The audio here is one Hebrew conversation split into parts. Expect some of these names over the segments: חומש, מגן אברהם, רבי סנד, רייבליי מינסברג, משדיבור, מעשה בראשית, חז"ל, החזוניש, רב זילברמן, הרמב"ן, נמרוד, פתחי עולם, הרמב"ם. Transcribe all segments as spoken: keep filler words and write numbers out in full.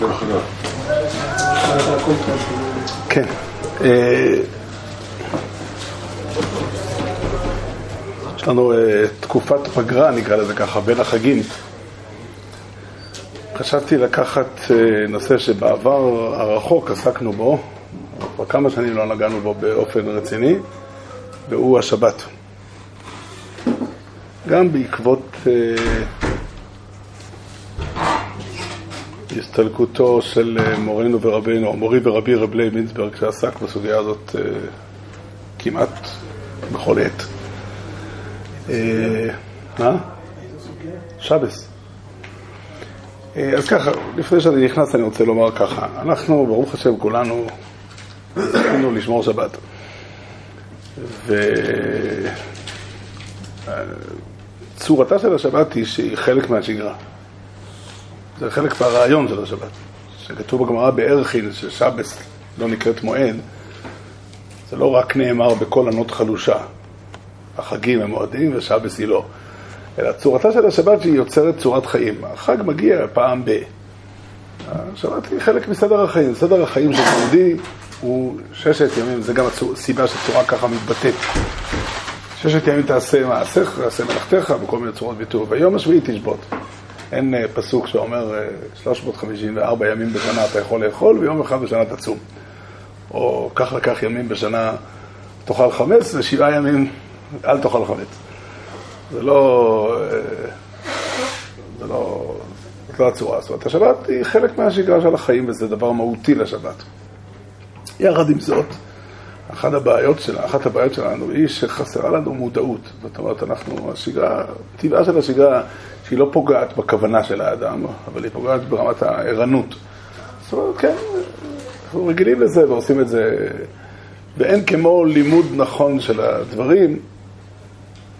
יותר אחריו. כן. יש לנו תקופת פגרה, נקרא לזה ככה, בין החגים. חשבתי לקחת נושא שבעבר הרחוק עסקנו בו, כבר כמה שנים לא נגענו בו באופן רציני, והוא השבת. גם בעקבות הסתלקותו של מורנו ורבינו, מורי ורבי רייבליי מינסברג, שעסק בסוגיה הזאת כמעט בכל עת. שבס. אז ככה, לפני שאני נכנס אני רוצה לומר ככה, אנחנו ברוך השם כולנו צריכים לשמור שבת, וצורתה של השבת היא שהיא חלק מהשגרה, זה חלק מהרעיון של השבת, שכתוב בגמרא בערכין ששבס לא נקראת מועד, זה לא רק נאמר בכל ענות חלושה, החגים הם מועדים ושבס היא לא, אלא צורתה של השבת שהיא יוצרת צורת חיים. החג מגיע פעם ב... השבת היא חלק מסדר החיים. סדר החיים של יהודי הוא ששת ימים, זה גם הסיבה שצורה ככה מתבטאת. ששת ימים תעשה מעשיך, תעשה מלאכתך, בכל מיני צורות ביטוי. ביום השביעי תשבות. אין פסוק שאומר שלוש מאות חמישים וארבע ימים בשנה אתה יכול לאכול, ויום אחד בשנה תצום. או כך לכך ימים בשנה תאכל חמץ, ושבעה ימים אל תאכל חמץ. זה לא, זה לא, זאת לא הצורה. זאת אומרת, השבת היא חלק מהשגרה של החיים, וזה דבר מהותי לשבת. יחד עם זאת, אחת הבעיות שלה, אחת הבעיות שלנו היא שחסרה לנו מודעות. זאת אומרת, אנחנו, השגרה, טבעה של השגרה, שהיא לא פוגעת בכוונה של האדם, אבל היא פוגעת ברמת הערנות. זאת אומרת, כן, אנחנו רגילים לזה ועושים את זה, ואין כמו לימוד נכון של הדברים,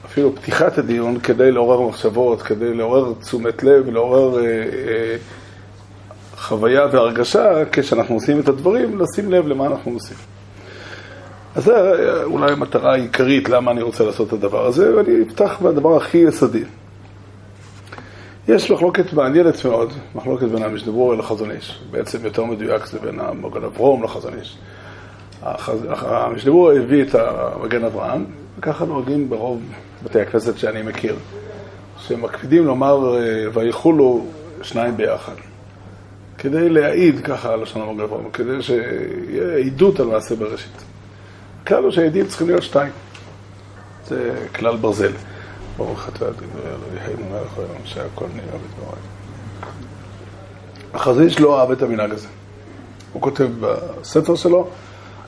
אפילו פתיחת הדיון, כדי לעורר מחשבות, כדי לעורר תשומת לב, לעורר אה, אה, חוויה והרגשה, כשאנחנו עושים את הדברים, לשים לב למה אנחנו עושים. אז זו אולי המטרה העיקרית, למה אני רוצה לעשות את הדבר הזה, ואני אפתח בדבר הכי יסודי. יש מחלוקת מעניינת מאוד, מחלוקת בין המשדיבור לחזוניש. בעצם יותר מדויק זה בין מגן אברהם לחזוניש. המשדיבור הביא את מגן אברהם, וככה נוהגים ברוב בתי הכנסת שאני מכיר, שמקפידים לומר ויחולו שניים ביחד, כדי להעיד ככה על השנה מגלבון, כדי שיהיה עידות על מעשה בראשית. הכלל הוא שהעדים צריכים להיות שתיים, זה כלל ברזל. ברוך אתה ה' אלוהינו מלך העולם שהכל נהיה בדברו. החזיש לא אהב את המנהג הזה. הוא כותב בספר שלו,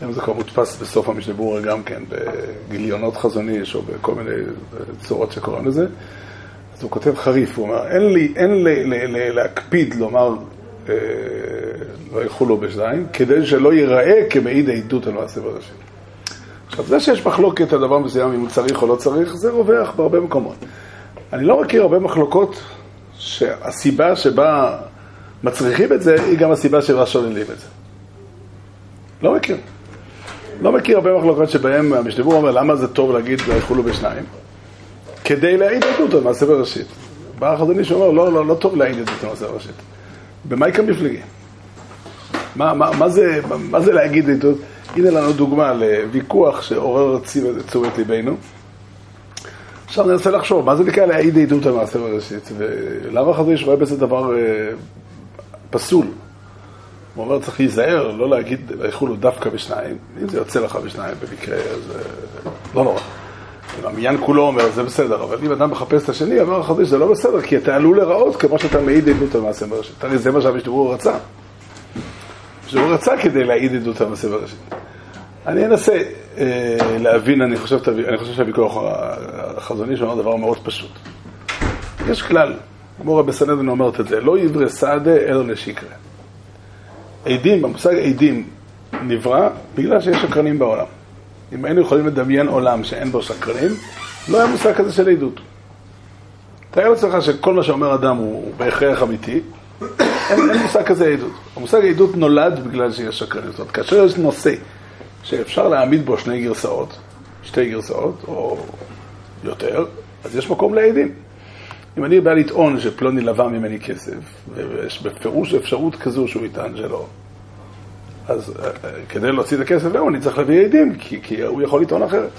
אם זה כבר מודפס בסוף המשדיבור גם כן, בגיליונות חזוניש או בכל מיני צורות שקוראים לזה, אז הוא כותב חריף, הוא אומר, אין לי, אין לי, לי, לי להקפיד לומר, אה, לא יחולו בשניים, כדי שלא ייראה כמעיד העידות על מעשה בראשית. עכשיו, זה שיש מחלוקת על דבר מסוים, אם הוא צריך או לא צריך, זה רווח בהרבה מקומות. אני לא מכיר הרבה מחלוקות שהסיבה שבה מצריכים את זה, היא גם הסיבה שבה שוללים את זה. לא מכיר. לא מכיר הרבה מחלוקות שבהם המשדיבור אומר למה זה טוב להגיד ויחולו בשניים, כדי להעיד עדות על מעשה בראשית. בא החזוניש ואומר לא, לא, לא טוב להעיד עדות על מעשה בראשית. במה יקם מפלגי? מה, מה, מה, זה, מה זה להגיד עדות? הנה לנו דוגמה לוויכוח שעורר תשומת ליבנו. עכשיו ננסה לחשוב, מה זה נקרא להעיד עדות על מעשה בראשית? ולמה החזוניש רואה בזה דבר אה, פסול? הוא אומר, צריך להיזהר, לא להגיד, היכולו דווקא בשניים. אם זה יוצא לך בשניים במקרה, זה לא נורא. אם המניין כולו אומר, זה בסדר, אבל אם אדם מחפש את השני, אמר החזוניש, זה לא בסדר, כי אתה עלול לראות כמו שאתה מעיד עדות על מעשה בראשית. תראי, זה מה שהמשדיבור רצה. המשדיבור רצה כדי להעיד עדות על מעשה בראשית. אני אנסה אה, להבין, אני חושב, אני חושב שהוויכוח החזוניש אומר דבר מאוד פשוט. יש כלל, כמו רבי סנד אומרת את זה, לא יברא שדה אלא לשקרא. עדים, המושג עדים נברא בגלל שיש שקרנים בעולם. אם היינו יכולים לדמיין עולם שאין בו שקרנים, לא היה מושג כזה של עדות. תאר לצלך שכל מה שאומר אדם הוא בהכרח אמיתי, אין, אין מושג כזה עדות. המושג עדות נולד בגלל שיש שקרנים. זאת אומרת, כאשר יש נושא שאפשר להעמיד בו שני גרסאות, שתי גרסאות או יותר, אז יש מקום לעדים. אם אני בא לטעון שפלוני לבא ממני כסף, ויש בפירוש אפשרות כזו שהוא יטען שלא, אז כדי להוציא את הכסף, לא, אני צריך להביא עדים, כי, כי הוא יכול לטעון אחרת.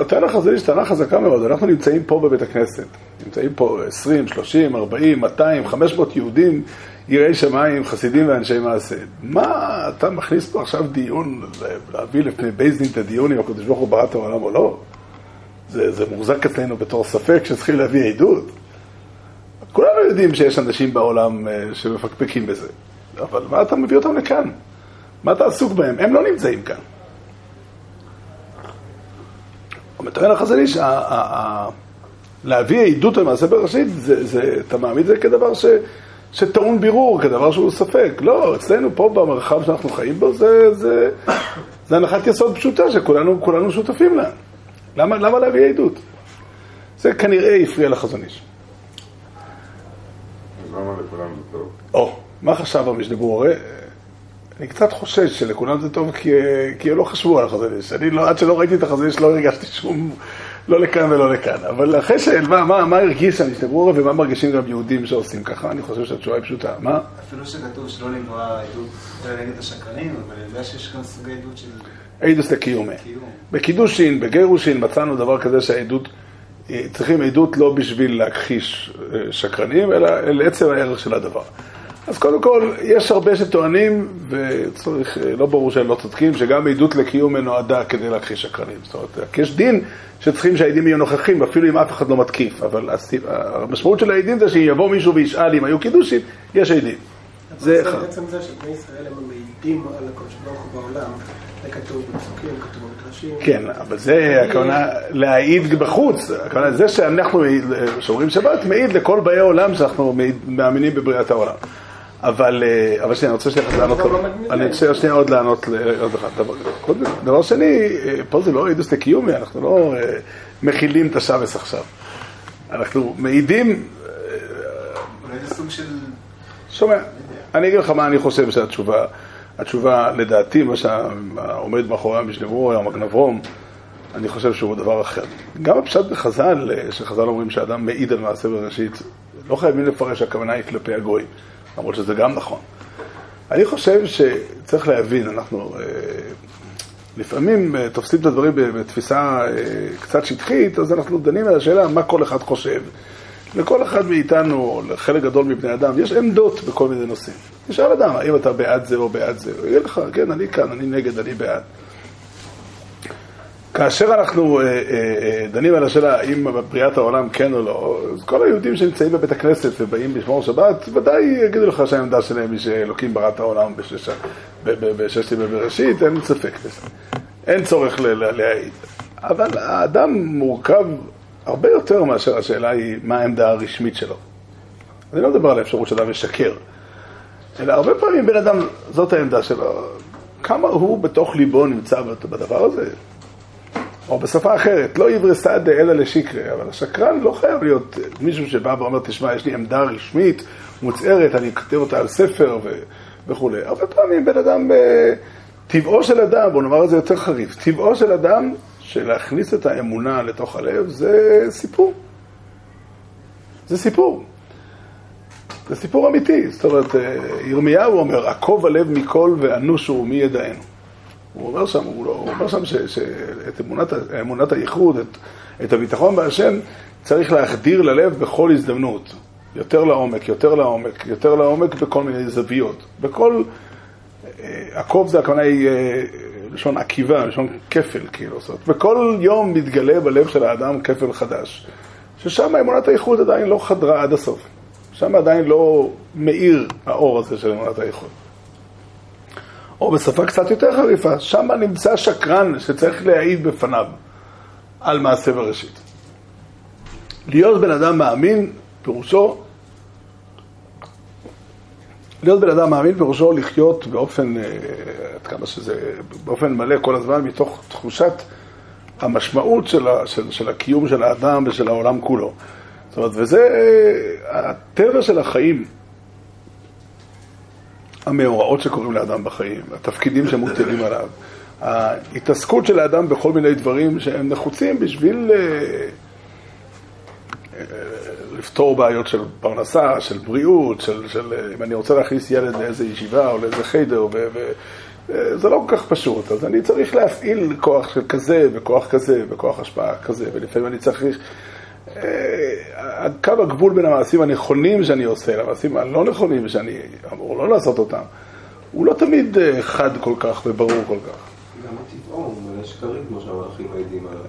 הטענה החזונית, טענה חזקה מאוד, אנחנו נמצאים פה בבית הכנסת, נמצאים פה עשרים, שלושים, ארבעים, מאתיים, חמש מאות יהודים, יראי שמיים, חסידים ואנשי מעשה. מה, אתה מכניס פה עכשיו דיון, להביא לפני בייסדין את הדיון אם הקדוש ברוך הוא ברא את העולם או לא? זה, זה מוחזק אצלנו בתור ספק שצריכים להביא עדות. כולנו יודעים שיש אנשים בעולם שמפקפקים בזה, אבל מה אתה מביא אותם לכאן? מה אתה עסוק בהם? הם לא נמצאים כאן. המתאר החזוניש, להביא עדות למעשה בראשית, אתה מעמיד זה כדבר שטעון בירור, כדבר שהוא ספק. לא, אצלנו פה במרחב שאנחנו חיים בו, זה הנחת יסוד פשוטה שכולנו שותפים לה. למה להביא עדות? זה כנראה הפריע לחזוניש. למה לכולם זה טוב? או, מה חשב המשדיבור? אני קצת חושש שלכולם זה טוב, כי, כי לא חשבו על החזוניש. אני לא, עד שלא ראיתי את החזוניש לא הרגשתי שום, לא לכאן ולא לכאן. אבל אחרי שאל, מה, מה, מה הרגיש המשדיבור ומה מרגישים גם יהודים שעושים ככה? אני חושב שהתשובה היא פשוטה. מה? אפילו שכתוב שלא למנוע עדות נגד השקרנים, אבל אני יודע שיש כאן סוגי עדות של... עדות לקיומה. בקידושין, בגירושין, מצאנו דבר כזה שהעדות... צריכים עדות לא בשביל להכחיש שקרנים, אלא אל עצם הערך של הדבר. אז קודם כל, יש הרבה שטוענים, וצריך, לא ברור שהם לא צודקים, שגם עדות לקיום נועדה כדי להכחיש שקרנים. זאת אומרת, יש דין שצריכים שהעדים יהיו נוכחים, אפילו אם אף אחד לא מתקיף. אבל המשמעות של העדים זה שאם יבוא מישהו וישאל אם היו קידושים, יש עדים. זה אחד. בעצם זה שבני ישראל הם מעידים על הקודש ברוך הוא בעולם, זה כתוב בפסוקים, כתוב במדרשים. כן, אבל זה הכוונה להעיד בחוץ, הכוונה זה שאנחנו שומרים שבת, מעיד לכל באי העולם שאנחנו מאמינים בבריאת העולם. אבל, אבל שנייה, אני רוצה שנייה לענות, אני רוצה שנייה עוד לענות לעוד אחד. דבר שני, פה זה לא עדות לקיומי, אנחנו לא מכילים את השבס עכשיו. אנחנו מעידים... אולי זה סוג של... שומע, אני אגיד לך מה אני חושב שהתשובה, התשובה לדעתי, מה שעומד מאחורי המשדיבור, המגן אברהם, אני חושב שהוא דבר אחר. גם הפשט בחז"ל, שחז"ל אומרים שאדם מעיד על מעשה בראשית, לא חייבים לפרש, הכוונה היא כלפי הגויים, למרות שזה גם נכון. אני חושב שצריך להבין, אנחנו לפעמים תופסים את הדברים בתפיסה קצת שטחית, אז אנחנו דנים על השאלה מה כל אחד חושב. לכל אחד מאיתנו, לחלק גדול מבני אדם, יש עמדות בכל מיני נושאים. תשאל אדם, האם אתה בעד זה או בעד זה? יהיה לך, כן, אני כאן, אני נגד, אני בעד. כאשר אנחנו אה, אה, דנים על השאלה, האם בריאת העולם כן או לא, אז כל היהודים שנמצאים בבית הכנסת ובאים לשמור שבת, ודאי יגידו לך שהעמדה שלהם היא שאלוקים בראת העולם בששת ימי בראשית, אין ספק לזה. אין צורך להעיד. אבל האדם מורכב... הרבה יותר מאשר השאלה היא מה העמדה הרשמית שלו. אני לא מדבר על האפשרות שאדם משקר, אלא הרבה פעמים בן אדם, זאת העמדה שלו, כמה הוא בתוך ליבו נמצא בדבר הזה. או בשפה אחרת, לא יברסה דה אלא לשקרה, אבל השקרן לא חייב להיות מישהו שבא ואומר, תשמע, יש לי עמדה רשמית, מוצערת, אני אכתב אותה על ספר ו... וכו'. הרבה פעמים בן אדם, טבעו של אדם, בוא נאמר את זה יותר חריף, טבעו של אדם, שלהכניס את האמונה לתוך הלב זה סיפור. זה סיפור. זה סיפור אמיתי. זאת אומרת, ירמיהו אומר, עקוב הלב מכל ואנושו מי ידענו. הוא אומר שם, הוא, לא, הוא אומר שם ש, שאת אמונת, אמונת הייחוד, את, את הביטחון בהשם, צריך להחדיר ללב בכל הזדמנות. יותר לעומק, יותר לעומק, יותר לעומק בכל מיני זוויות. בכל... עקוב זה הכוונה היא... לשון עקיבה, לשון כפל, כאילו. וכל יום מתגלה בלב של האדם כפל חדש, ששם אמונת האיחוד עדיין לא חדרה עד הסוף. שם עדיין לא מאיר האור הזה של אמונת האיחוד. או בשפה קצת יותר חריפה, שם נמצא שקרן שצריך להעיד בפניו על מעשה בראשית. להיות בן אדם מאמין, פירושו, להיות בן אדם מאמין פירושו לחיות באופן, עד כמה שזה, באופן מלא כל הזמן, מתוך תחושת המשמעות של, של, של הקיום של האדם ושל העולם כולו. זאת אומרת, וזה הטבע של החיים, המאורעות שקוראים לאדם בחיים, התפקידים שמוטלים עליו, ההתעסקות של האדם בכל מיני דברים שהם נחוצים בשביל לפתור בעיות של פרנסה, של בריאות, של, של, אם אני רוצה להכניס ילד לאיזה ישיבה או לאיזה חדר, ו, וזה לא כל כך פשוט. אז אני צריך להפעיל כוח של כזה וכוח כזה וכוח השפעה כזה, ולפעמים אני צריך, הקו הגבול בין המעשים הנכונים שאני עושה, למעשים הלא נכונים שאני אמור לא לעשות אותם, הוא לא תמיד חד כל כך וברור כל כך. גם הטבעון, השקרים, כמו שהמלאכים העדים עליו.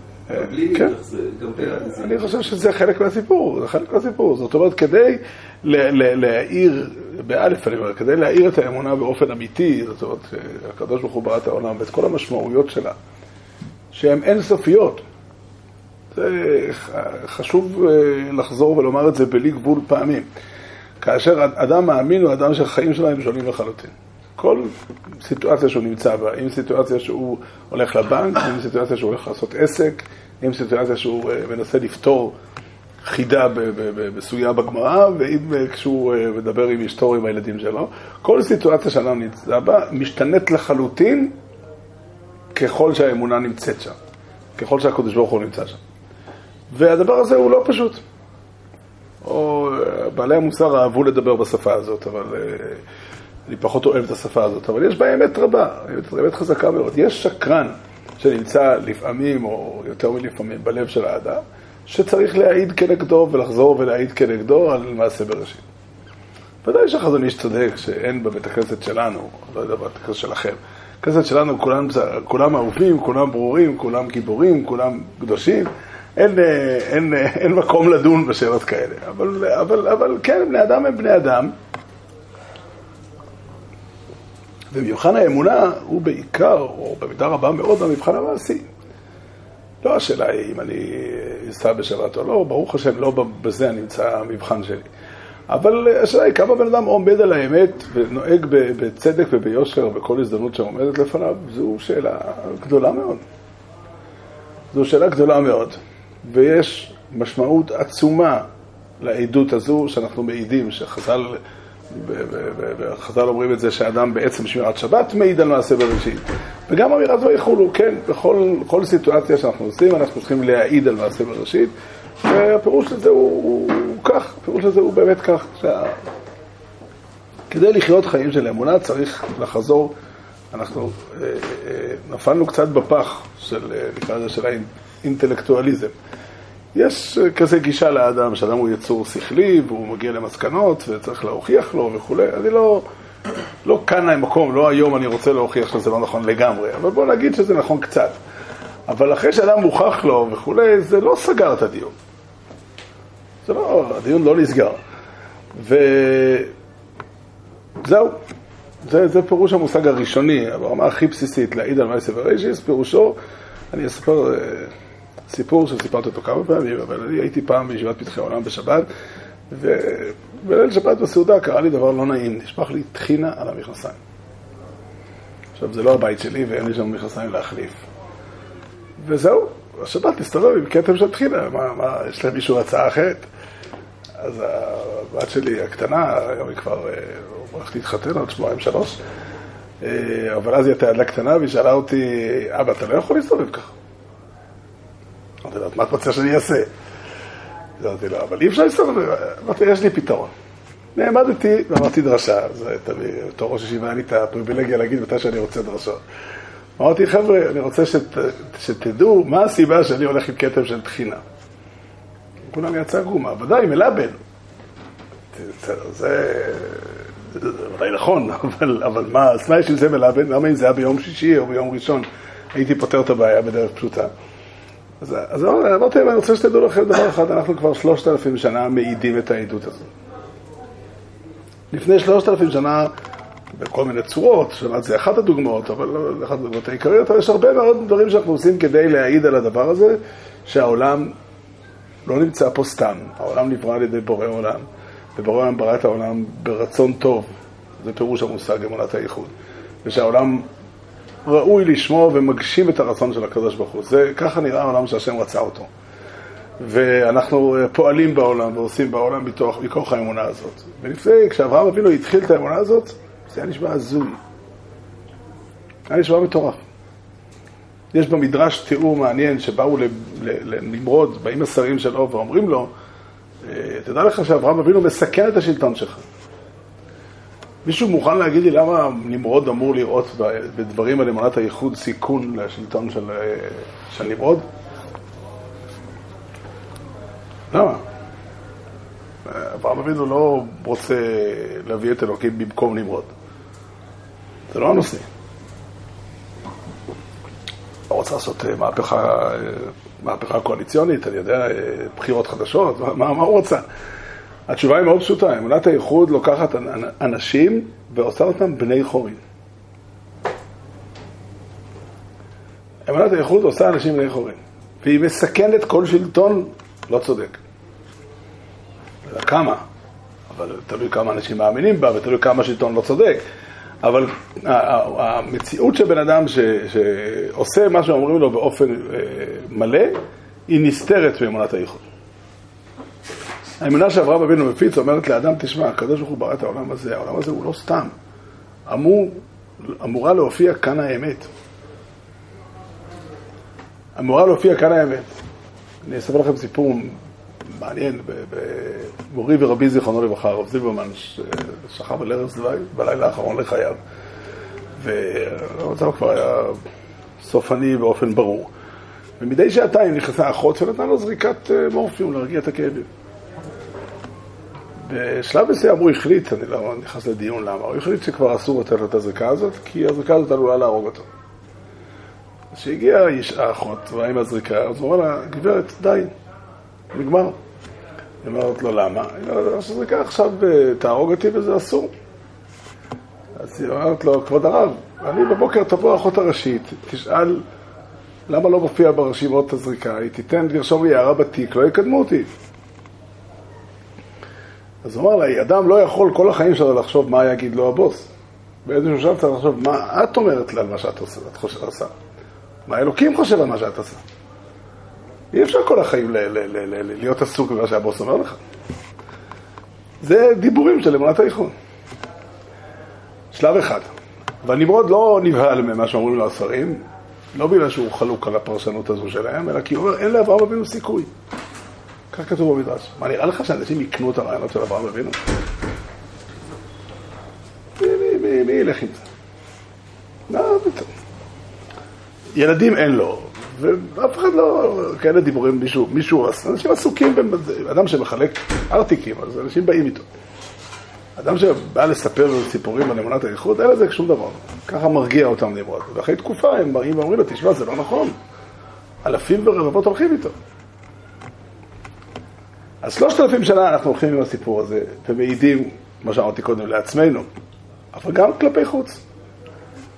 אני חושב שזה חלק מהסיפור, זה חלק מהסיפור. זאת אומרת, כדי להעיר, באלף אני אומר, כדי להעיר את האמונה באופן אמיתי, זאת אומרת, הקדוש ברוך הוא ברא את העולם ואת כל המשמעויות שלה, שהן אינסופיות. זה חשוב לחזור ולומר את זה בלי גבול פעמים. כאשר אדם מאמין הוא אדם שהחיים שלהם שונים לחלוטין. כל סיטואציה שהוא נמצא בה, אם סיטואציה שהוא הולך לבנק, אם סיטואציה שהוא הולך לעשות עסק, אם סיטואציה שהוא מנסה לפתור חידה בסוגיה בגמרא, ואם כשהוא מדבר עם אשתו, עם הילדים שלו, כל סיטואציה שאדם נמצא בה משתנית לחלוטין ככל שהאמונה נמצאת שם, ככל שהקדוש ברוך הוא נמצא שם. והדבר הזה הוא לא פשוט. או בעלי המוסר אהבו לדבר בשפה הזאת, אבל אני פחות אוהב את השפה הזאת, אבל יש בה אמת רבה, אמת, אמת חזקה מאוד. יש שקרן שנמצא לפעמים, או יותר מלפעמים, בלב של האדם, שצריך להעיד כנגדו ולחזור ולהעיד כנגדו על מעשה בראשית. ודאי שחזוניש צודק שאין בבית הכנסת שלנו, לא יודע, בבית הכנסת שלכם. הכנסת שלנו כולם, כולם אהובים, כולם ברורים, כולם גיבורים, כולם קדושים. אין, אין, אין מקום לדון בשאלות כאלה. אבל, אבל, אבל כן, בני אדם הם בני אדם. ומבחן האמונה הוא בעיקר, או במידה רבה מאוד, במבחן המעשי. לא השאלה היא אם אני אסע בשבת או לא, ברוך השם, לא בזה נמצא המבחן שלי. אבל השאלה היא כמה בן אדם עומד על האמת ונוהג בצדק וביושר בכל הזדמנות שעומדת לפניו, זו שאלה גדולה מאוד. זו שאלה גדולה מאוד. ויש משמעות עצומה לעדות הזו שאנחנו מעידים שחז"ל... וחז"ל אומרים את זה שאדם בעצם שמירת שבת מעיד על מעשה בראשית, וגם אמירת ויחולו, כן, בכל כל סיטואציה שאנחנו עושים אנחנו צריכים להעיד על מעשה בראשית, והפירוש לזה הוא, הוא, הוא כך, הפירוש לזה הוא באמת כך שה... כדי לחיות חיים של אמונה צריך לחזור. אנחנו אה, אה, נפלנו קצת בפח של, נקרא לזה, של האינטלקטואליזם. יש כזה גישה לאדם, שאדם הוא יצור שכלי, והוא מגיע למסקנות, וצריך להוכיח לו וכו'. אני לא, לא כאן המקום, לא היום אני רוצה להוכיח שזה לא נכון לגמרי, אבל בוא נגיד שזה נכון קצת. אבל אחרי שאדם מוכח לו וכו', זה לא סגר את הדיון. זה לא, הדיון לא נסגר. וזהו. זה, זה פירוש המושג הראשוני, ברמה הכי בסיסית, להעיד על מעשה בראשית, פירושו, אני אספר... סיפור שסיפרתי אותו כמה פעמים, אבל אני הייתי פעם בישיבת פתחי העולם בשבת, ובליל שבת בסעודה קרה לי דבר לא נעים, נשפך לי תחינה על המכנסיים. עכשיו זה לא הבית שלי ואין לי שם מכנסיים להחליף. וזהו, השבת נסתובב עם כתם של תחינה, מה, מה, יש להם מישהו הצעה אחרת? אז הבת שלי הקטנה, היום היא כבר הולכת להתחתן עוד שבועיים שלוש, אבל אז היא הייתה ילדה קטנה והיא שאלה אותי, אבא אתה לא יכול להסתובב ככה? אמרתי לה, מה את מצא שאני אעשה? אמרתי לה, אבל אי אפשר להסתובב. אמרתי, יש לי פתרון. נעמדתי ואמרתי דרשה. זה תמיד, בתור ראש ישיבה, אני את הפריבילגיה להגיד מתי שאני רוצה דרשה. אמרתי, חבר'ה, אני רוצה שת, שתדעו מה הסיבה שאני הולך עם כתם של תחינה. כולם יצא גרומה, ודאי, מלאבן. זה... ודאי נכון, אבל, אבל מה, מה יש עם זה מלאבן? למה אם זה היה ביום שישי או ביום ראשון? הייתי פותר את הבעיה בדרך פשוטה. אז, אז אמרתי, אני רוצה שתדעו לכם דבר אחד, אנחנו כבר שלושת אלפים שנה מעידים את העדות הזאת. לפני שלושת אלפים שנה, בכל מיני צורות, שמעת זה אחת הדוגמאות, אבל לא אחת הדוגמאות העיקריות, אבל יש הרבה מאוד דברים שאנחנו עושים כדי להעיד על הדבר הזה, שהעולם לא נמצא פה סתם. העולם נברא על ידי בורא עולם, ובורא עולם ברא את העולם ברצון טוב. זה פירוש המושג אמונת הייחוד. ושהעולם... ראוי לשמוע ומגשים את הרצון של הקדוש ברוך הוא. זה, ככה נראה העולם שהשם רצה אותו. ואנחנו פועלים בעולם ועושים בעולם מתוך, מכוח האמונה הזאת. ולפני, כשאברהם אבינו התחיל את האמונה הזאת, זה היה נשמע הזוי. היה נשמע מטורף. יש במדרש תיאור מעניין שבאו לנמרוד, באים השרים שלו ואומרים לו, תדע לך שאברהם אבינו מסכן את השלטון שלך. מישהו מוכן להגיד לי למה נמרוד אמור לראות בדברים על אמנת הייחוד סיכון לשלטון של, של נמרוד? למה? אברהם אבינו לא רוצה להביא את אלוקים במקום נמרוד. זה לא הנושא. לא רוצה לעשות מהפכה, מהפכה קואליציונית, אני יודע, בחירות חדשות, מה, מה, מה הוא רוצה? התשובה היא מאוד פשוטה, אמונת הייחוד לוקחת אנשים ועושה אותם בני חורין. אמונת הייחוד עושה אנשים בני חורין, והיא מסכנת כל שלטון לא צודק. אלא כמה, אבל תלוי כמה אנשים מאמינים בה ותלוי כמה שלטון לא צודק. אבל המציאות של בן אדם ש, שעושה מה שאומרים לו באופן מלא, היא נסתרת באמונת הייחוד. האמונה שאברהם אבינו מפיץ אומרת לאדם, תשמע, הקדוש ברוך הוא ברא את העולם הזה, העולם הזה הוא לא סתם. אמור, אמורה להופיע כאן האמת. אמורה להופיע כאן האמת. אני אספר לכם סיפור מעניין, מורי ורבי זיכרונו לברכה, רב זילברמן, ששכב על ערש דווי בלילה האחרון לחייו. והמצב כבר היה סופני באופן ברור. ומדי שעתיים נכנסה אחות ונתנה לו זריקת מורפיום להרגיע את הכאבים. בשלב מסוים הוא החליט, אני לא נכנס לדיון למה, הוא החליט שכבר אסור לתת לו את הזריקה הזאת, כי הזריקה הזאת עלולה להרוג אותו. כשהגיעה האחות עם הזריקה, אז הוא אומר לה, גברת, די, נגמר. היא אומרת לו, למה? היא אומרת, הזריקה עכשיו תהרוג אותי וזה אסור. אז היא אומרת לו, כבוד הרב, אני בבוקר תבוא האחות הראשית, תשאל למה לא מופיע ברשימות את הזריקה, היא תיתן, תרשום לי הערה בתיק, לא יקדמו אותי. אז הוא אמר לה, אדם לא יכול כל החיים שלו לחשוב מה יגיד לו הבוס. באיזשהו שלב צריך לחשוב מה את אומרת לה על מה שאת עושה. מה אלוקים חושב על מה שאת עושה. אי אפשר כל החיים להיות עסוק במה שהבוס אומר לך. זה דיבורים של אמונת הייחוד. שלב אחד. ונמרוד לא נבהל ממה שאומרים לו השרים, לא בגלל שהוא חלוק על הפרשנות הזו שלהם, אלא כי הוא אומר, אין לאברהם אבינו סיכוי. כך כתוב במדרש. מה, נראה לך שאנשים יקנו את הרעיונות של אברהם אבינו? מי, מי, מי, מי ילך עם זה? לא, בטח. ילדים אין לו, ואף אחד לא, כאלה דיבורים, מישהו, מישהו, אנשים עסוקים, אדם שמחלק ארטיקים, אז אנשים באים איתו. אדם שבא לספר סיפורים על אמונת הייחוד, אין לזה שום דבר. ככה מרגיע אותם נמרוד. ואחרי תקופה הם באים ואומרים לו, תשמע, זה לא נכון. אלפים ורבבות הולכים איתו. אז שלושת אלפים שנה אנחנו הולכים עם הסיפור הזה, ומעידים, מה שאמרתי קודם, לעצמנו, אבל גם כלפי חוץ.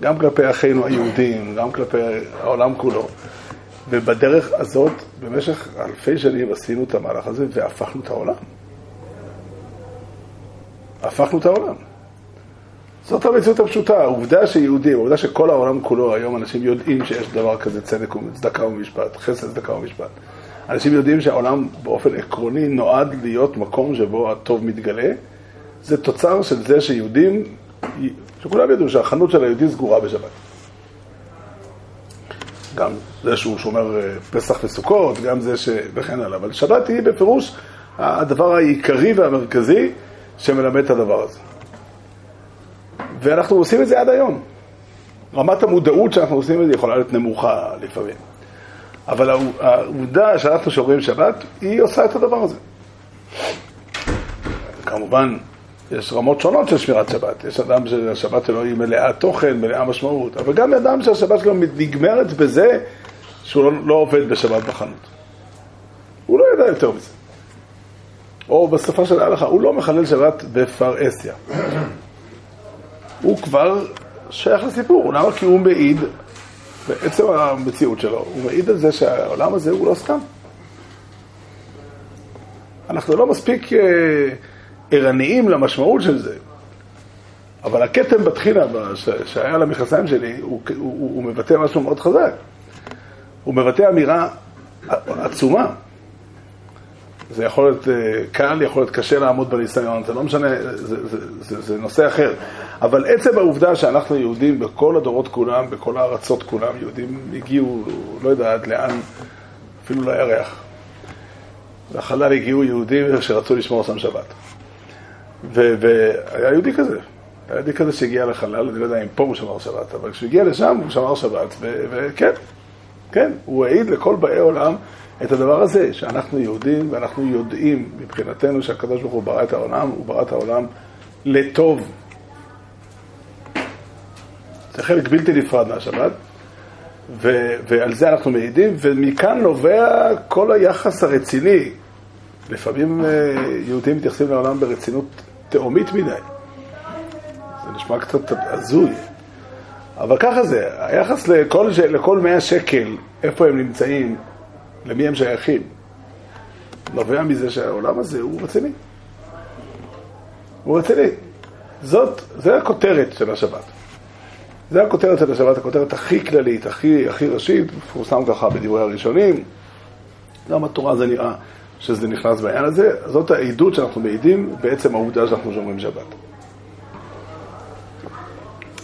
גם כלפי אחינו היהודים, גם כלפי העולם כולו. ובדרך הזאת, במשך אלפי שנים, עשינו את המהלך הזה והפכנו את העולם. הפכנו את העולם. זאת המציאות הפשוטה, העובדה שיהודים, העובדה שכל העולם כולו, היום אנשים יודעים שיש דבר כזה צדק ומצדקה ומשפט, חסד צדקה ומשפט. אנשים יודעים שהעולם באופן עקרוני נועד להיות מקום שבו הטוב מתגלה. זה תוצר של זה שיהודים, שכולם ידעו שהחנות של היהודי סגורה בשבת. גם זה שהוא שומר פסח וסוכות, גם זה שבכן הלאה. אבל שבת היא בפירוש הדבר העיקרי והמרכזי שמלמד את הדבר הזה. ואנחנו עושים את זה עד היום. רמת המודעות שאנחנו עושים את זה יכולה להיות נמוכה לפעמים. אבל העובדה שאנחנו שומרים שבת, היא עושה את הדבר הזה. כמובן, יש רמות שונות של שמירת שבת. יש אדם שהשבת שלו היא מלאה תוכן, מלאה משמעות. אבל גם אדם שהשבת שלו נגמרת בזה שהוא לא, לא עובד בשבת בחנות. הוא לא ידע יותר מזה. או בשפה של ההלכה, הוא לא מחלל שבת בפרהסיה. הוא כבר שייך לסיפור. למה? כי הוא מעיד... בעצם המציאות שלו, הוא מעיד על זה שהעולם הזה הוא לא סתם. אנחנו לא מספיק ערניים למשמעות של זה, אבל הקטם בתחילה שהיה על המכנסיים שלי, הוא, הוא, הוא מבטא משהו מאוד חזק. הוא מבטא אמירה עצומה. זה יכול להיות קל, יכול להיות קשה לעמוד בניסיון, זה לא משנה, זה, זה, זה, זה נושא אחר. אבל עצם העובדה שאנחנו יהודים בכל הדורות כולם, בכל הארצות כולם, יהודים הגיעו, לא יודע עד לאן, אפילו לירח. לחלל הגיעו יהודים שרצו לשמור שם שבת. והיה יהודי כזה, היה יהודי כזה שהגיע לחלל, אני לא יודע אם פה הוא שמר שבת, אבל כשהוא הגיע לשם הוא שמר שבת, וכן, כן, הוא העיד לכל באי עולם את הדבר הזה, שאנחנו יהודים ואנחנו יודעים מבחינתנו שהקדוש ברוך הוא ברא את העולם, הוא ברא את העולם לטוב. זה חלק בלתי נפרד מהשבת, ו- ועל זה אנחנו מעידים, ומכאן נובע כל היחס הרציני. לפעמים יהודים מתייחסים לעולם ברצינות תאומית מדי. זה נשמע קצת עזוי. אבל ככה זה, היחס לכל, לכל מאה שקל, איפה הם נמצאים, למי הם שייכים, נובע מזה שהעולם הזה הוא רציני. הוא רציני. זאת, זה הכותרת של השבת. זה הכותרת של השבת, הכותרת הכי כללית, הכי, הכי ראשית, פורסם ככה בדיבורי הראשונים. גם התורה זה נראה שזה נכנס בעניין הזה. זאת העדות שאנחנו מעידים בעצם העובדה שאנחנו שומרים שבת.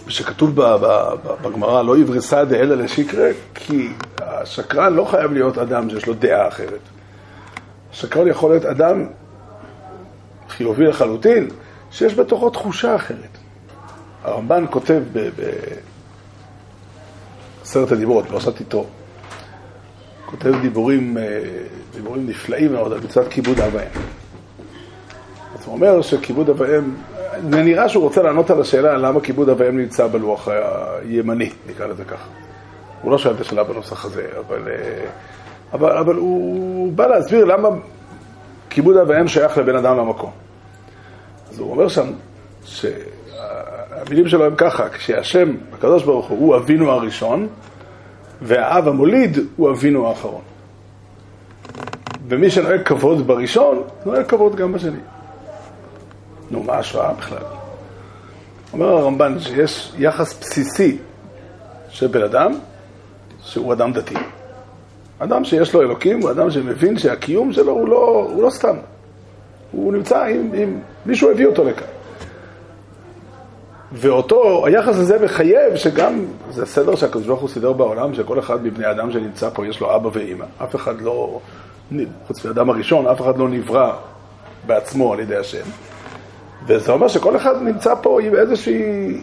שכתוב בגמרא, לא יברסה דעה אלא לשקרא, כי השקרן לא חייב להיות אדם שיש לו דעה אחרת. השקרן יכול להיות אדם חיובי לחלוטין, שיש בתוכו תחושה אחרת. הרמב"ן כותב בעשרת הדיברות, פרשת יתרו, כותב דיבורים, דיבורים נפלאים מאוד על מצוות כיבוד אב ואם. אז הוא אומר שכיבוד אב ואם, נראה שהוא רוצה לענות על השאלה למה כיבוד אב ואם נמצא בלוח הימני, נקרא לזה ככה. הוא לא שואל את השאלה בנוסח הזה, אבל, אבל, אבל הוא בא להסביר למה כיבוד אב ואם שייך לבן אדם למקום. אז הוא אומר שם ש... המילים שלו הם ככה, כשהשם, הקדוש ברוך הוא, הוא אבינו הראשון, והאב המוליד הוא אבינו האחרון. ומי שנוהג כבוד בראשון, נוהג כבוד גם בשני. נו, מה ההשוואה בכלל? אומר הרמב"ן שיש יחס בסיסי של בן אדם, שהוא אדם דתי. אדם שיש לו אלוקים, הוא אדם שמבין שהקיום שלו הוא לא, הוא לא סתם. הוא נמצא עם, עם מישהו הביא אותו לכאן. ואותו, היחס הזה מחייב שגם, זה סדר שהקדוש ברוך הוא סידר בעולם, שכל אחד מבני האדם שנמצא פה יש לו אבא ואמא. אף אחד לא, חוץ מאדם הראשון, אף אחד לא נברא בעצמו על ידי השם. וזה אומר שכל אחד נמצא פה עם איזושהי,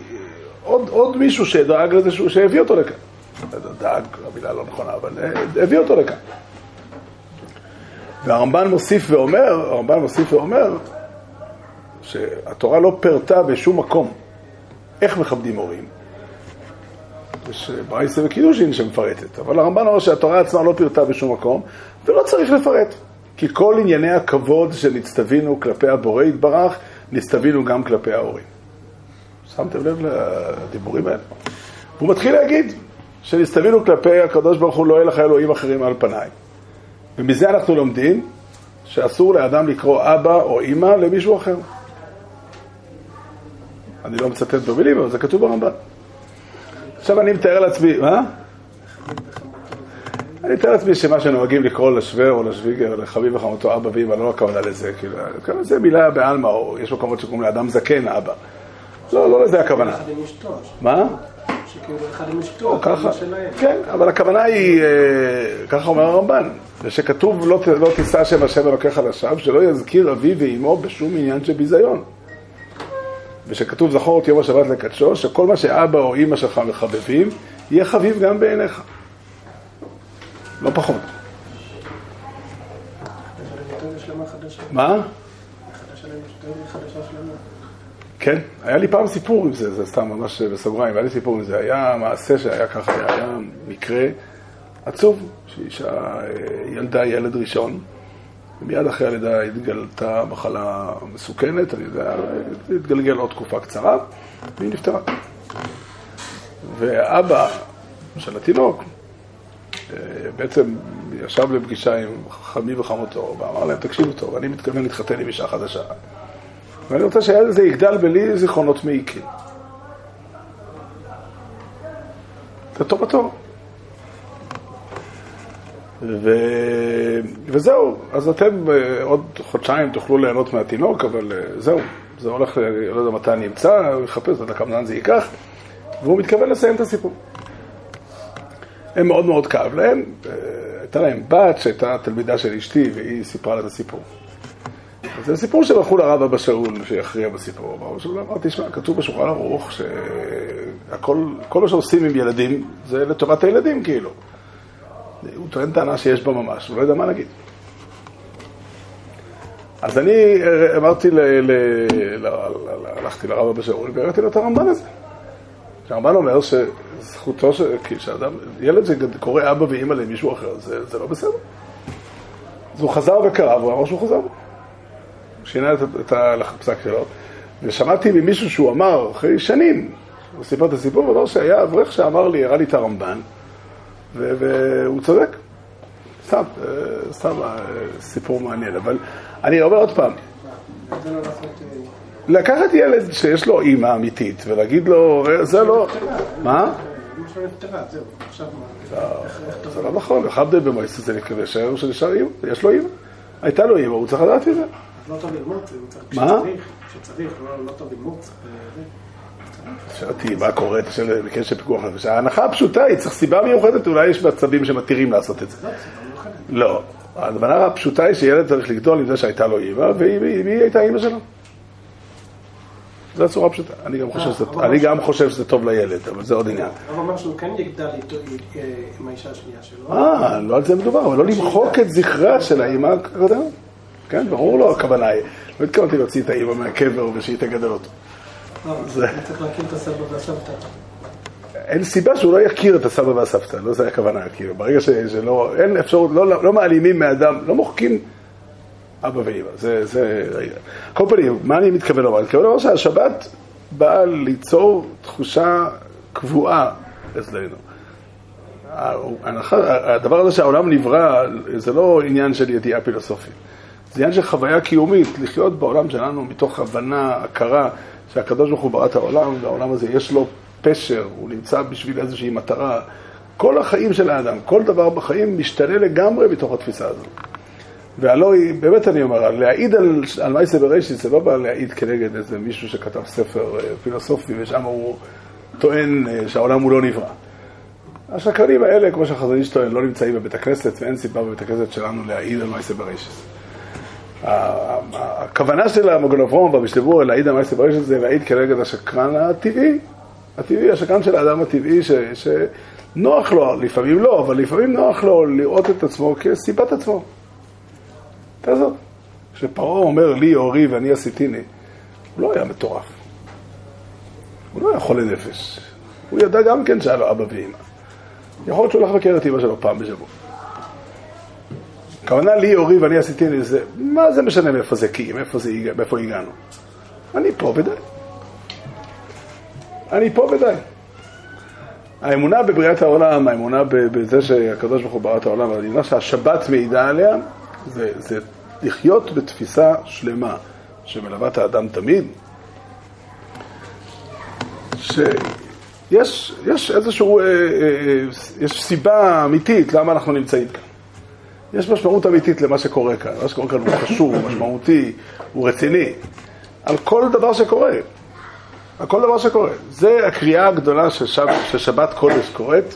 עוד, עוד מישהו שדאג לאיזשהו, שהביא אותו לכאן. דאג, המילה לא נכונה, אבל הביא אותו לכאן. והרמב"ן מוסיף ואומר, הרמב"ן מוסיף ואומר, שהתורה לא פרטה בשום מקום. איך מכבדים הורים? יש ברייתא וקידושין שמפרטת, אבל הרמב"ן אומר שהתורה עצמה לא פירטה בשום מקום, ולא צריך לפרט, כי כל ענייני הכבוד שנצטווינו כלפי הבורא יתברך, נצטווינו גם כלפי ההורים. שמתם לב לדיבורים האלה? והוא מתחיל להגיד שנצטווינו כלפי הקדוש ברוך הוא לא יהיה לך אלוהים אחרים על פניי. ומזה אנחנו לומדים שאסור לאדם לקרוא אבא או אמא למישהו אחר. אני לא מצטט במילים, אבל זה כתוב ברמב"ן. עכשיו אני מתאר לעצמי, מה? אני מתאר לעצמי שמה שנוהגים לקרוא לשווה או לשוויגר, לחביב וחמותו אבא ואמא, לא הכוונה לזה, כאילו, זה מילה בעלמא, או יש מקומות שקוראים לאדם זקן אבא. לא, לא לזה הכוונה. מה? שכאילו אחד עם אשתו, ככה, כן, אבל הכוונה היא, ככה אומר הרמב"ן, שכתוב לא תישא שם השם אלוקיך לשווא, שלא יזכיר אביו ואמו בשום עניין שביזיון. ושכתוב זכור את יום השבת לקדשו, שכל מה שאבא או אמא שלך מחבבים, יהיה חביב גם בעיניך. לא פחות. מה? כן, היה לי פעם סיפור עם זה, זה סתם ממש בסוגריים, היה לי סיפור עם זה, היה מעשה שהיה ככה, היה מקרה עצוב, שהילדה ילד ראשון, ומיד אחרי הלידה התגלתה מחלה מסוכנת, אני יודע, התגלגל עוד תקופה קצרה, והיא נפטרה. והאבא של התינוק בעצם ישב לפגישה עם חמי וחמותו, ואמר להם, תקשיבו טוב, אני מתכוון להתחתן עם אישה חדשה. ואני רוצה שהילד זה יגדל בלי זיכרונות מעיקים. זה טוב וטוב. ו... וזהו, אז אתם עוד חודשיים תוכלו ליהנות מהתינוק, אבל זהו, זה הולך, לא יודע מתי נמצא, הוא יחפש עד כמה זמן זה ייקח, והוא מתכוון לסיים את הסיפור. הם מאוד מאוד כאב להם, הייתה להם בת שהייתה תלמידה של אשתי, והיא סיפרה לה את הסיפור. זה סיפור שבחרו לרב אבא שאול שיכריע בסיפור. אבא שאול אמר, תשמע, כתוב בשולחן ערוך שכל מה שעושים עם ילדים זה לטובת הילדים, כאילו. הוא טוען טענה שיש בה ממש, הוא לא יודע מה נגיד. אז אני אמרתי, הלכתי לרב אבא שאול והראיתי לו את הרמב"ן הזה. שהרמב"ן אומר שזכותו, כשאדם, ילד שקורא אבא ואמא למישהו אחר, זה לא בסדר. אז הוא חזר וקרא, והוא אמר שהוא חזר. שינה את הפסק שלו, ושמעתי ממישהו שהוא אמר אחרי שנים, הוא סיפר את הסיפור, ואמר שהיה אברך שאמר לי, הראה לי את הרמב"ן, והוא צודק. סתם, סתם סיפור מעניין, אבל אני אומר עוד פעם, לקחת ילד שיש לו אימא אמיתית, ולהגיד לו, זה לא... מה? זה לא נכון, החבדה במועסת זה נקרא, שהיום שנשאר אימא, יש לו אימא, הייתה לו אימא, הוא צריך לדעת את זה. לא טוב ללמוד, כשצריך, כשצריך, לא טוב ללמוד. שאלתי, מה קורה? תשאל בקשר פיקוח נפש. ההנחה הפשוטה היא, צריך סיבה מיוחדת, אולי יש בעצבים שמתירים לעשות את זה. לא, ההנחה הפשוטה היא שילד צריך לגדול עם זה שהייתה לו אימא, והיא הייתה אימא שלו. זו הצורה פשוטה. אני גם חושב שזה טוב לילד, אבל זה עוד עניין. אבל אמר שהוא כן יגדל עם האישה השנייה שלו. אה, לא על זה מדובר, אבל לא למחוק את זכרה של האימא הקדמה. כן, ברור לו הכוונה היא. לא התכוונתי להוציא את האימא מהקבר ושהיא תגדל אותו. לא, אני צריך להכיר את הסבא והסבתא. אין סיבה שהוא לא יכיר את הסבא והסבתא, לא זה הכוונה. ברגע שלא, אין אפשרות, לא מעלימים מאדם, לא מוחקים אבא ואימא. זה... כל פנים, מה אני מתכוון לומר? אני מתכוון לומר שהשבת באה ליצור תחושה קבועה אצלנו. הדבר הזה שהעולם נברא, זה לא עניין של ידיעה פילוסופית. זה עניין של חוויה קיומית, לחיות בעולם שלנו מתוך הבנה, הכרה, שהקדוש ברוך הוא ברא את העולם, והעולם הזה יש לו פשר, הוא נמצא בשביל איזושהי מטרה. כל החיים של האדם, כל דבר בחיים משתנה לגמרי מתוך התפיסה הזו. והלא, באמת אני אומר, להעיד על, על מעשה בראשית, זה לא בא להעיד כנגד איזה מישהו שכתב ספר פילוסופי, ושם הוא טוען שהעולם הוא לא נברא. השקרנים האלה, כמו שהחזוניש טוען, לא נמצאים בבית הכנסת, ואין סיבה בבית הכנסת שלנו להעיד על מעשה בראשית. הכוונה של מגן אברהם במשדיבור להעיד על מעשה בראשית זה להעיד כנגד השקרן הטבעי, הטבעי, השקרן של האדם הטבעי שנוח לו, לפעמים לא, אבל לפעמים נוח לו לראות את עצמו כסיבת עצמו. תעזוב. כשפרעה אומר לי אורי ואני עשיתיני, הוא לא היה מטורף. הוא לא היה חולה נפש. הוא ידע גם כן שהיה לו אבא ואמא. יכול להיות שהוא הולך לבקר את אמא שלו פעם בשבוע. הכוונה לי, אורי, ואני עשיתי לי זה, מה זה משנה מאיפה זה כי, מאיפה הגענו? אני פה ודי. אני פה ודי. האמונה בבריאת העולם, האמונה בזה שהקדוש ברוך הוא ברא את העולם, האמונה שהשבת מעידה עליה, זה, זה לחיות בתפיסה שלמה, שמלווה את האדם תמיד, ש... יש, יש איזשהו, אה, אה, אה, יש סיבה אמיתית למה אנחנו נמצאים כאן. יש משמעות אמיתית למה שקורה כאן. מה שקורה כאן הוא חשוב, הוא משמעותי, הוא רציני. על כל דבר שקורה. על כל דבר שקורה. זה הקריאה הגדולה ששב, ששבת קודש קורית.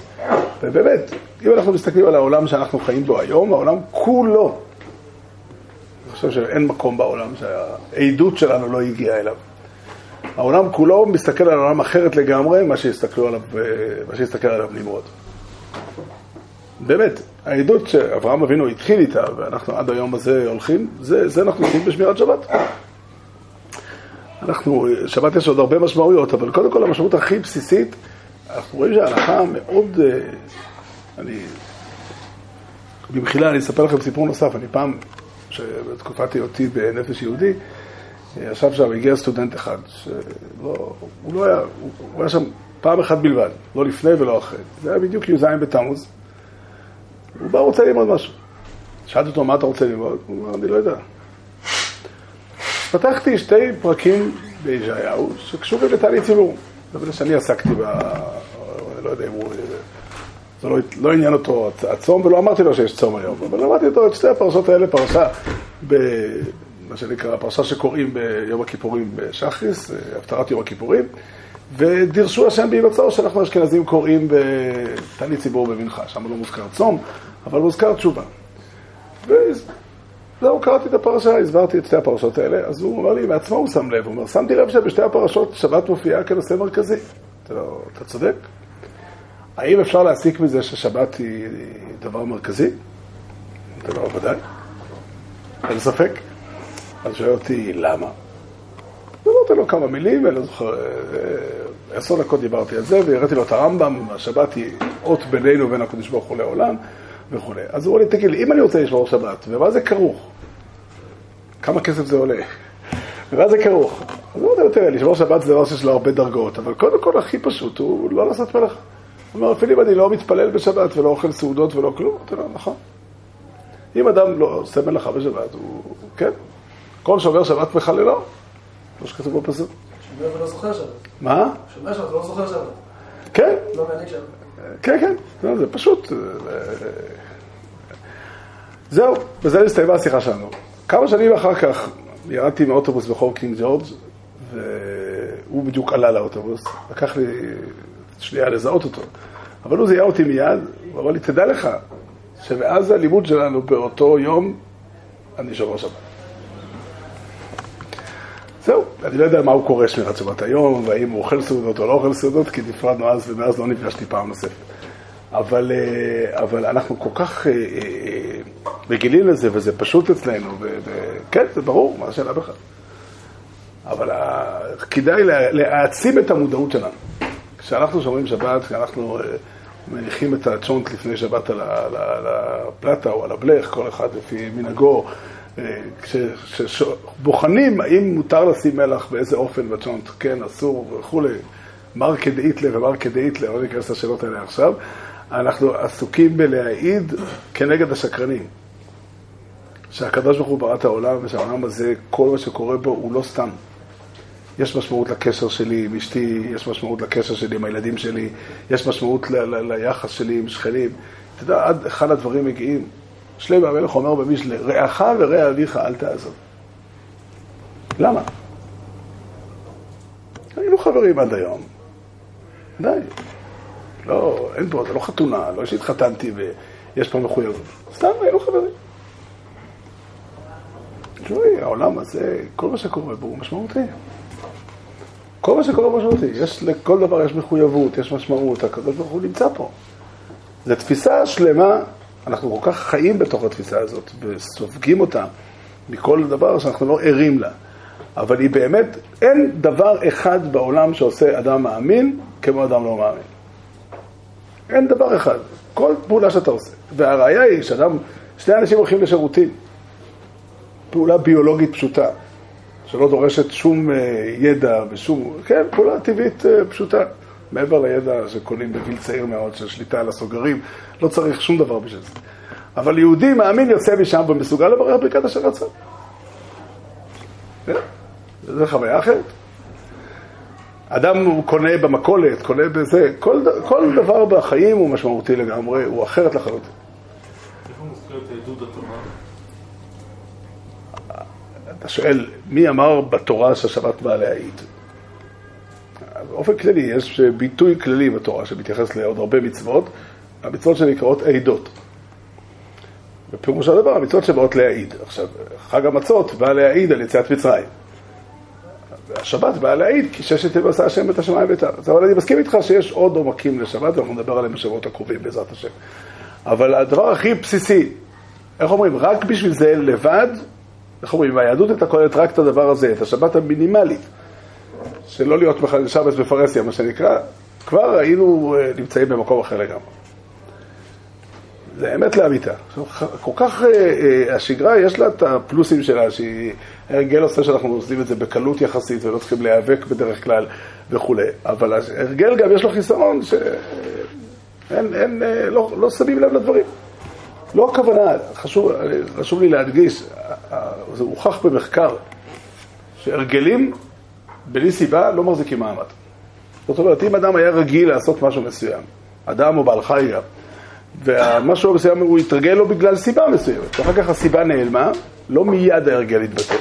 ובאמת, אם אנחנו מסתכלים על העולם שאנחנו חיים בו היום, העולם כולו. אני חושב שאין מקום בעולם שהעדות שלנו לא הגיעה אליו. העולם כולו מסתכל על העולם אחרת לגמרי מה שיסתכלו עליו, מה שיסתכל עליו נמרוד. באמת, העדות שאברהם אבינו התחיל איתה, ואנחנו עד היום הזה הולכים, זה, זה אנחנו עושים בשמירת שבת. אנחנו, שבת יש עוד הרבה משמעויות, אבל קודם כל המשמעות הכי בסיסית, אנחנו רואים שההלכה מאוד, אני, במחילה אני אספר לכם סיפור נוסף, אני פעם, שבתקופת היותי בנפש יהודי, ישב שם, הגיע סטודנט אחד, שלא, הוא לא היה, הוא, הוא היה שם פעם אחת בלבד, לא לפני ולא אחרי, זה היה בדיוק יוזיים בתמוז, הוא בא, רוצה ללמוד משהו. שאלתי אותו, מה אתה רוצה ללמוד? הוא אמר, אני לא יודע. פתחתי שתי פרקים בישעיהו שקשורים לתעלי ציבור. זה בגלל שאני עסקתי ב... אני לא יודע אם הוא... זה לא, לא עניין אותו הצום, ולא אמרתי לו שיש צום היום, אבל אמרתי אותו את שתי הפרשות האלה, פרשה ב... מה שנקרא, פרשה שקוראים ביום הכיפורים בשחריס, הפטרת יום הכיפורים, ודירשו השם בהימצאו, שאנחנו אשכנזים קוראים בתענית ציבור במנחה, שם לא מוזכר צום, אבל מוזכר תשובה. וזהו, קראתי את הפרשה, הסברתי את שתי הפרשות האלה, אז הוא אומר לי, מעצמו הוא שם לב, הוא אומר, שמתי לב שבשתי הפרשות שבת מופיעה כנושא מרכזי. אתה, לא, אתה צודק? האם אפשר להסיק מזה ששבת היא דבר מרכזי? אתה לא, ודאי. אין ספק. אז שואל אותי, למה? זה לא אותה לו כמה מילים, אלא זוכר, עשור דקות דיברתי על זה, והראיתי לו את הרמב"ם, השבת היא אות בינינו ובין הקדוש ברוך הוא לעולם, וכו'. אז הוא אומר לי, תגיד לי, אם אני רוצה לשמור שבת, ומה זה כרוך? כמה כסף זה עולה? ומה זה כרוך? אז הוא אומר, תראה, לשמור שבת זה דבר שיש לו הרבה דרגות, אבל קודם כל הכי פשוט, הוא לא לעשות מלאכה. הוא אומר, אפילו אם אני לא מתפלל בשבת, ולא אוכל סעודות ולא כלום, אתה לא, נכון. אם אדם לא עושה מלאכה בשבת, הוא, כן. כל שובר שבת מחללו, לא שכתוב בפסוק. שובר ולא זוכר שבת. מה? שובר שבת ולא זוכר שבת. כן. לא מעניק שבת. כן, כן, לא, זה פשוט. זהו, וזה הסתיימה השיחה שלנו. כמה שנים אחר כך ירדתי מאוטובוס בחור קינג ג'ורג' והוא בדיוק עלה לאוטובוס, לקח לי שנייה לזהות אותו. אבל הוא זיהה אותי מיד, הוא אמר לי, תדע לך, שמאז הלימוד שלנו באותו יום, אני שובר שבת. זהו, אני לא יודע מה הוא קורא שמירת שבת היום, והאם הוא אוכל סעודות או לא אוכל סעודות, כי נפרדנו אז, ומאז לא נפגשתי פעם נוספת. אבל, אבל אנחנו כל כך רגילים לזה, וזה פשוט אצלנו, וכן, זה ברור, מה השאלה בכלל. אבל כדאי להעצים את המודעות שלנו. כשאנחנו שומרים שבת, כשאנחנו מניחים את הצ'ונט לפני שבת על הפלטה או על הבלך, כל אחד לפי מנהגו, כשבוחנים האם מותר לשים מלח באיזה אופן בצ'ונט, כן, אסור וכו', מר כדאיתלה ומר כדאיתלה, לא ניכנס לשאלות האלה עכשיו, אנחנו עסוקים בלהעיד כנגד השקרנים, שהקדוש ברוך הוא ברא את העולם, ושהעולם הזה, כל מה שקורה בו הוא לא סתם. יש משמעות לקשר שלי עם אשתי, יש משמעות לקשר שלי עם הילדים שלי, יש משמעות ל- ל- ליחס שלי עם שכנים. אתה יודע, עד אחד הדברים מגיעים, שלמה המלך אומר במשלי, רעך ורע אביך אל תעזוב. למה? היינו חברים עד היום. די. לא, אין פה, זה לא חתונה, לא שהתחתנתי ויש פה מחויבות. סתם, היינו חברים. תראי, העולם הזה, כל מה שקורה בו הוא משמעותי. כל מה שקורה בו משמעותי. יש, לכל דבר יש מחויבות, יש משמעות, הקדוש ברוך הוא נמצא פה. זו תפיסה שלמה, אנחנו כל כך חיים בתוך התפיסה הזאת, וסופגים אותה מכל דבר שאנחנו לא ערים לה. אבל היא באמת, אין דבר אחד בעולם שעושה אדם מאמין כמו אדם לא מאמין. אין דבר אחד. כל פעולה שאתה עושה. והראיה היא שאדם, שני אנשים הולכים לשירותים. פעולה ביולוגית פשוטה, שלא דורשת שום ידע ושום, כן, פעולה טבעית פשוטה. מעבר לידע שקונים בגיל צעיר מאוד, של שליטה על הסוגרים, לא צריך שום דבר בשביל זה. אבל יהודי מאמין יוצא משם ומסוגל לברך ברכת אשר רצה. זה חוויה אחרת. אדם הוא קונה במכולת, קונה בזה, כל, כל דבר בחיים הוא משמעותי לגמרי, הוא אחרת לחלוטין. איפה מוזכר את העדות התורה? אתה שואל, מי אמר בתורה שהשבת באה להעיד? באופן כללי, יש ביטוי כללי בתורה שמתייחס לעוד הרבה מצוות, המצוות שנקראות עידות. בפירוש הדבר, המצוות שבאות להעיד. עכשיו, חג המצות בא להעיד על יציאת מצרים. השבת בא להעיד, כי ששת ימים עשה השם את השמיים ואת הארץ. אבל אני מסכים איתך שיש עוד עומקים לשבת, ואנחנו נדבר עליהם בשבועות הקרובים בעזרת השם. אבל הדבר הכי בסיסי, איך אומרים, רק בשביל זה לבד, איך אומרים, והיהדות הייתה כוללת רק את הדבר הזה, את השבת המינימלית. שלא להיות שבת בפרסיה, מה שנקרא, כבר היינו נמצאים במקום אחר לגמרי. זה האמת לאמיתה. כל כך השגרה יש לה את הפלוסים שלה, שהיא הרגל עושה שאנחנו עושים את זה בקלות יחסית, ולא צריכים להיאבק בדרך כלל וכו'. אבל הרגל גם יש לו חיסרון, שלא שמים לב לדברים. לא הכוונה, חשוב לי להדגיש, זה הוכח במחקר, שהרגלים, בלי סיבה לא מחזיקים מעמד. זאת אומרת, אם אדם היה רגיל לעשות משהו מסוים, אדם או בעל חי גם, והמשהו מסוים הוא התרגל לו בגלל סיבה מסוימת, ואחר כך הסיבה נעלמה, לא מיד ההרגל התבטא,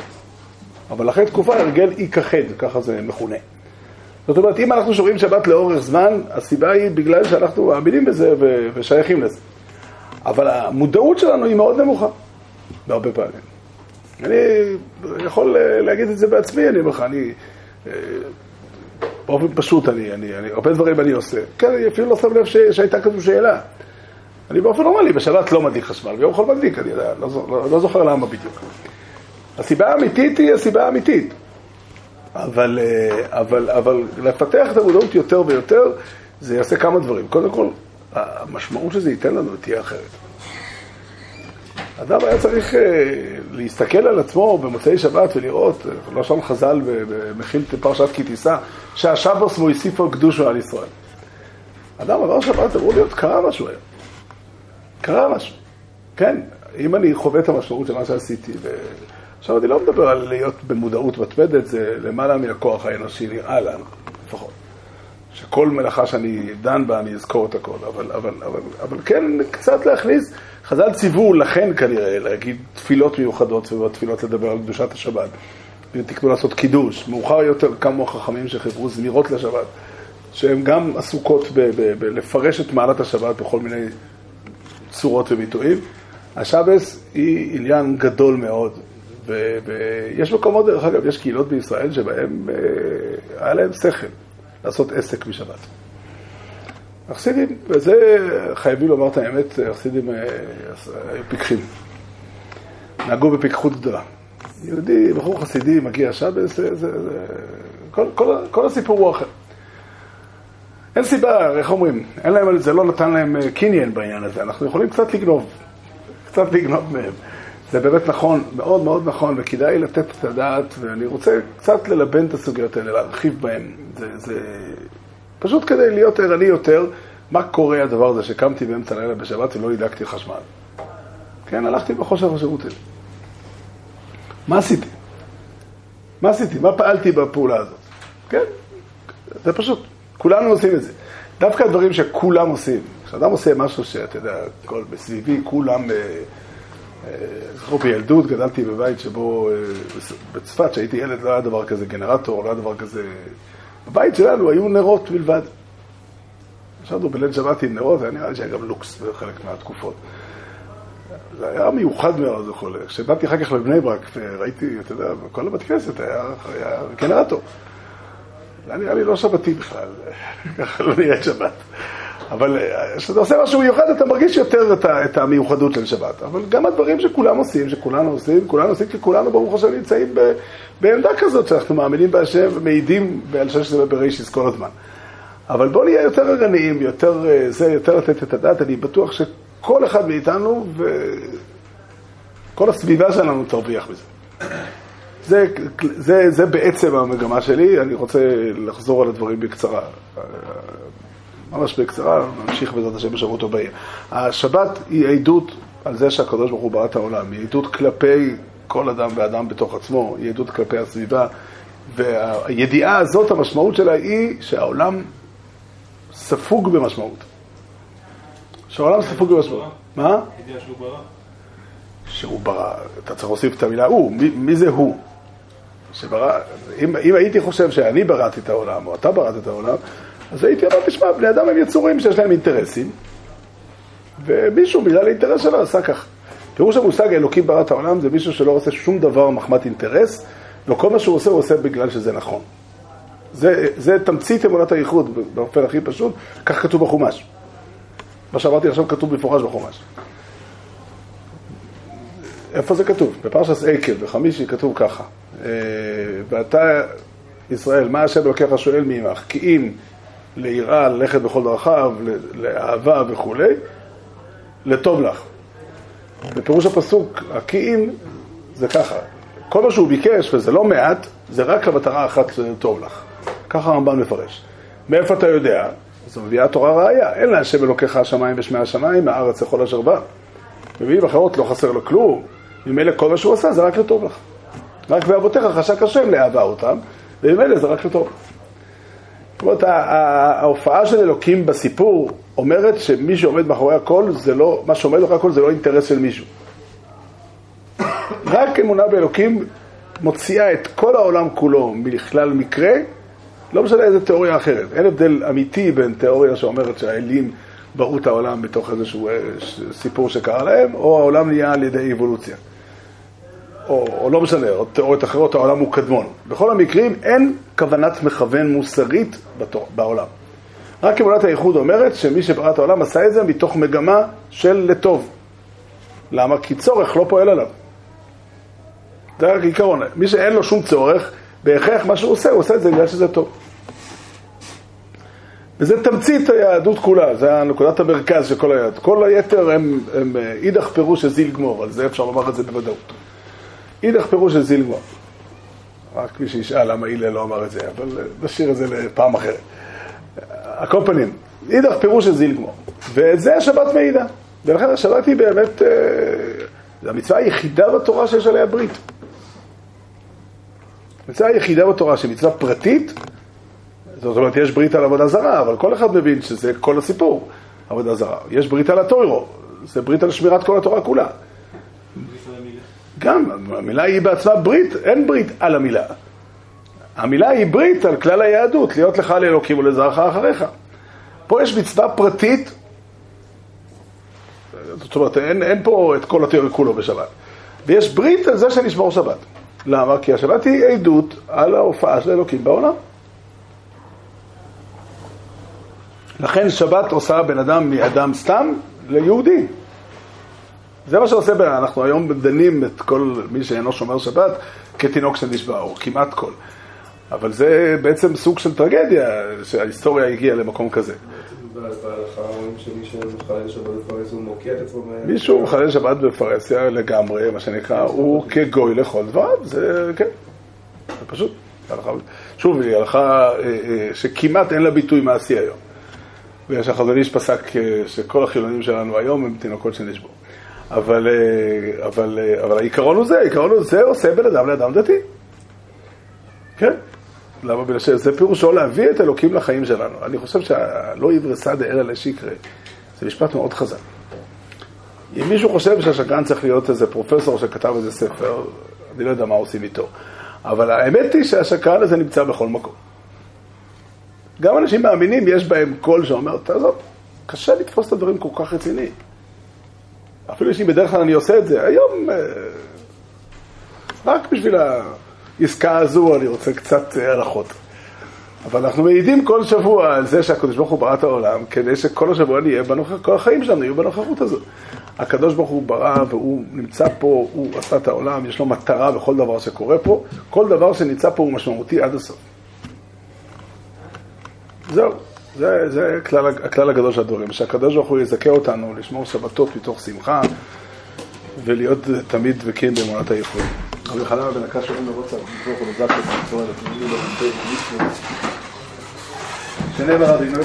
אבל אחרי תקופה ההרגל ייקחד, ככה זה מכונה. זאת אומרת, אם אנחנו שומרים שבת לאורך זמן, הסיבה היא בגלל שאנחנו מאמינים בזה ו- ושייכים לזה. אבל המודעות שלנו היא מאוד נמוכה, בהרבה פעמים. אני יכול להגיד את זה בעצמי, אני אומר לך, אני... באופן פשוט, אני, אני, אני, הרבה דברים אני עושה. כן, אני אפילו לא שם לב ש, שהייתה כזו שאלה. אני באופן נורמלי, בשבת לא מדליק חשמל, ביום חול מדליק, אני לא, לא, לא זוכר למה בדיוק. הסיבה האמיתית היא הסיבה האמיתית. אבל, אבל, אבל לפתח את המודעות יותר ויותר, זה יעשה כמה דברים. קודם כל, המשמעות שזה ייתן לנו תהיה אחרת. אדם היה צריך להסתכל על עצמו במוצאי שבת ולראות, לא שם חז"ל במכיל פרשת כי תישא, שהשבוס מוסיפו קדושו על ישראל. אדם עבר שבת, אמרו להיות, קרה משהו היה. קרה משהו. כן, אם אני חווה את המשמעות של מה שעשיתי, עכשיו אני לא מדבר על להיות במודעות מתמדת, זה למעלה מהכוח האנושי נראה לנו, לפחות. שכל מלאכה שאני דן בה, אני אזכור את הכל, אבל, אבל, אבל, אבל כן, קצת להכניס, חז"ל ציוו לכן כנראה, להגיד תפילות מיוחדות, ובתפילות לדבר על קדושת השבת, ותקנו לעשות קידוש, מאוחר יותר כמה חכמים שחיברו זמירות לשבת, שהן גם עסוקות ב- ב- ב- לפרש את מעלת השבת בכל מיני צורות וביטויים. השבס היא עניין גדול מאוד, ויש מקומות, דרך אגב, יש קהילות בישראל שבהם היה להם שכל לעשות עסק בשבת. החסידים, וזה חייבים לומר את האמת, החסידים היו פיקחים. נהגו בפיקחות גדולה. יהודי, בחור חסידי, מגיע שבס, זה, זה, כל, כל, כל הסיפור הוא אחר. אין סיבה, איך אומרים, אין להם, זה לא נתן להם קניין בעניין הזה, אנחנו יכולים קצת לגנוב, קצת לגנוב מהם. זה באמת נכון, מאוד מאוד נכון, וכדאי לתת את הדעת, ואני רוצה קצת ללבן את הסוגיות האלה, להרחיב בהן. זה, זה... פשוט כדי להיות ערני יותר, מה קורה הדבר הזה שקמתי באמצע לילה בשבת ולא הדלקתי חשמל? כן, הלכתי בחושך השירותים. מה עשיתי? מה עשיתי? מה פעלתי בפעולה הזאת? כן, זה פשוט, כולנו עושים את זה. דווקא הדברים שכולם עושים, כשאדם עושה משהו שאתה יודע, כל בסביבי, כולם... זכרו בילדות, גדלתי בבית שבו, בצפת, שהייתי ילד, לא היה דבר כזה גנרטור, לא היה דבר כזה... בבית שלנו היו נרות מלבד. ישבנו בליל שבת עם נרות, אני רואה שהיה גם לוקס בחלק מהתקופות. זה היה מיוחד מאוד, זה חולה. כשבאתי אחר כך לבני ברק, ראיתי, אתה יודע, כל הבת כנסת היה, היה גנרטור. זה נראה לי לא שבתי בכלל, ככה לא נראה שבת. אבל כשאתה עושה משהו מיוחד, אתה מרגיש יותר את, את המיוחדות של שבת. אבל גם הדברים שכולם עושים, שכולנו עושים, כולנו עושים, כי כולנו ברוך השם נמצאים ב, בעמדה כזאת, שאנחנו מאמינים בהשם ומעידים בעל שם שזה בראשיס כל הזמן. אבל בואו נהיה יותר ערניים, יותר זה, יותר לתת את הדעת. אני בטוח שכל אחד מאיתנו וכל הסביבה שלנו תרוויח בזה. זה, זה, זה בעצם המגמה שלי. אני רוצה לחזור על הדברים בקצרה. ממש בקצרה, נמשיך בעזרת השם בשבועות הבאים. השבת היא עדות על זה שהקדוש ברוך הוא ברא את העולם, היא עדות כלפי כל אדם ואדם בתוך עצמו, היא עדות כלפי הסביבה, והידיעה הזאת, המשמעות שלה היא שהעולם ספוג במשמעות. שהעולם ספוג במשמעות. מה? ידיעה שהוא ברא. שהוא ברא, אתה צריך להוסיף את המילה הוא, מי, מי זה הוא? שברא, אם, אם הייתי חושב שאני בראתי את העולם, או אתה בראת את העולם, אז הייתי אומר, תשמע, בני אדם הם יצורים שיש להם אינטרסים, ומישהו בגלל האינטרס שלו עשה כך. תראו שהמושג האלוקים בראת העולם זה מישהו שלא עושה שום דבר מחמת אינטרס, וכל מה שהוא עושה, הוא עושה בגלל שזה נכון. זה, זה תמצית אמונת הייחוד, באופן הכי פשוט, כך כתוב בחומש. מה שאמרתי עכשיו כתוב בפורש בחומש. איפה זה כתוב? בפרשת עקב, בחמישי, כתוב ככה. ואתה, ישראל, מה השם לוקח השואל מעמך? כי אם... ליראה, ללכת בכל דרכיו, לאהבה וכו', לטוב לך. בפירוש הפסוק, הקיים זה ככה, כל מה שהוא ביקש, וזה לא מעט, זה רק המטרה אחת טוב לך. ככה הרמב"ם מפרש. מאיפה אתה יודע? זו מביאה תורה ראיה, אין לה שבלוקחה השמיים בשמי השמיים, הארץ לכל אשר בא. במילים אחרות לא חסר לו כלום, ממילא כל מה שהוא עשה זה רק לטוב לך. רק באבותיך חשק השם לאהבה אותם, וממילא זה רק לטוב לך. זאת אומרת, ההופעה של אלוקים בסיפור אומרת שמי שעומד מאחורי הכל, זה לא, מה שעומד מאחורי הכל זה לא אינטרס של מישהו. רק אמונה באלוקים מוציאה את כל העולם כולו מכלל מקרה, לא משנה איזה תיאוריה אחרת. אין הבדל אמיתי בין תיאוריה שאומרת שהאלים בראו את העולם בתוך איזשהו סיפור שקרה להם, או העולם נהיה על ידי אבולוציה. או, או לא משנה, או תיאוריות אחרות, העולם הוא קדמון. בכל המקרים אין כוונת מכוון מוסרית בתור, בעולם. רק אמונת הייחוד אומרת שמי שברא את העולם עשה את זה מתוך מגמה של לטוב. למה? כי צורך לא פועל עליו. זה רק עיקרון. מי שאין לו שום צורך, בהכרח מה שהוא עושה, הוא עושה את זה בגלל שזה טוב. וזה תמצית היהדות כולה, זה נקודת המרכז של כל היהדות. כל היתר הם, הם אידך פירוש זיל גמור, על זה אפשר לומר את זה בוודאות. אידך פירוש של זילגמור. רק מי שישאל למה אילה לא אמר את זה, אבל נשאיר את זה לפעם אחרת. הקומפנים, אידך פירוש של זילגמור. ואת זה השבת מעידה. ולכן השבת היא באמת, אה, זו המצווה היחידה בתורה שיש עליה ברית. המצווה היחידה בתורה שהיא מצווה פרטית, זאת אומרת יש ברית על עבודה זרה, אבל כל אחד מבין שזה כל הסיפור, עבודה זרה. יש ברית על התוירו, זה ברית על שמירת כל התורה כולה. גם, המילה היא בעצמה ברית, אין ברית על המילה. המילה היא ברית על כלל היהדות, להיות לך לאלוקים ולזרעך אחריך. פה יש מצווה פרטית, זאת אומרת, אין, אין פה את כל התיאוריה כולו בשבת. ויש ברית על זה שנשמור שבת. למה? כי השבת היא עדות על ההופעה של אלוקים בעולם. לכן שבת עושה בן אדם מאדם סתם ליהודי. זה מה שעושה בין, אנחנו היום דנים את כל מי שאינו שומר שבת כתינוק שנשבע, או כמעט כל. אבל זה בעצם סוג של טרגדיה, שההיסטוריה הגיעה למקום כזה. מישהו מחלל שבת בפרהסיה לגמרי, מה שנקרא, הוא כגוי לכל דבר, זה כן, זה פשוט. שוב, היא הלכה שכמעט אין לה ביטוי מעשי היום. ושהחזוניש פסק שכל החילונים שלנו היום הם תינוקות שנשבעו. אבל, אבל, אבל העיקרון הוא זה, העיקרון הוא זה עושה בין אדם לאדם דתי. כן? למה בין השם? זה פירושו להביא את אלוקים לחיים שלנו. אני חושב שלא יברסה דאלה לשיקרה. זה משפט מאוד חזק. אם מישהו חושב שהשגרן צריך להיות איזה פרופסור שכתב איזה ספר, אני לא יודע מה עושים איתו. אבל האמת היא שהשגרן הזה נמצא בכל מקום. גם אנשים מאמינים, יש בהם קול שאומר, תעזוב, קשה לתפוס את הדברים כל כך רציני. אפילו שבדרך כלל אני עושה את זה, היום רק בשביל העסקה הזו אני רוצה קצת הלכות. אבל אנחנו מעידים כל שבוע על זה שהקדוש ברוך הוא ברא את העולם, כדי שכל השבוע נהיה בנוכח, כל החיים שלנו יהיו בנוכחות הזו. הקדוש ברוך הוא ברא והוא נמצא פה, הוא עשה את העולם, יש לו מטרה בכל דבר שקורה פה, כל דבר שנמצא פה הוא משמעותי עד הסוף. זהו. זה, זה הכלל, הכלל הגדול של הדברים, שהקדוש ברוך הוא יזכה אותנו לשמור שבתות מתוך שמחה ולהיות תמיד דבקים באמונת הייחוד. אבל חלמה בן הקש שאולי נרוצה לתמוך ולזק את המצורת, שנאמר אדינו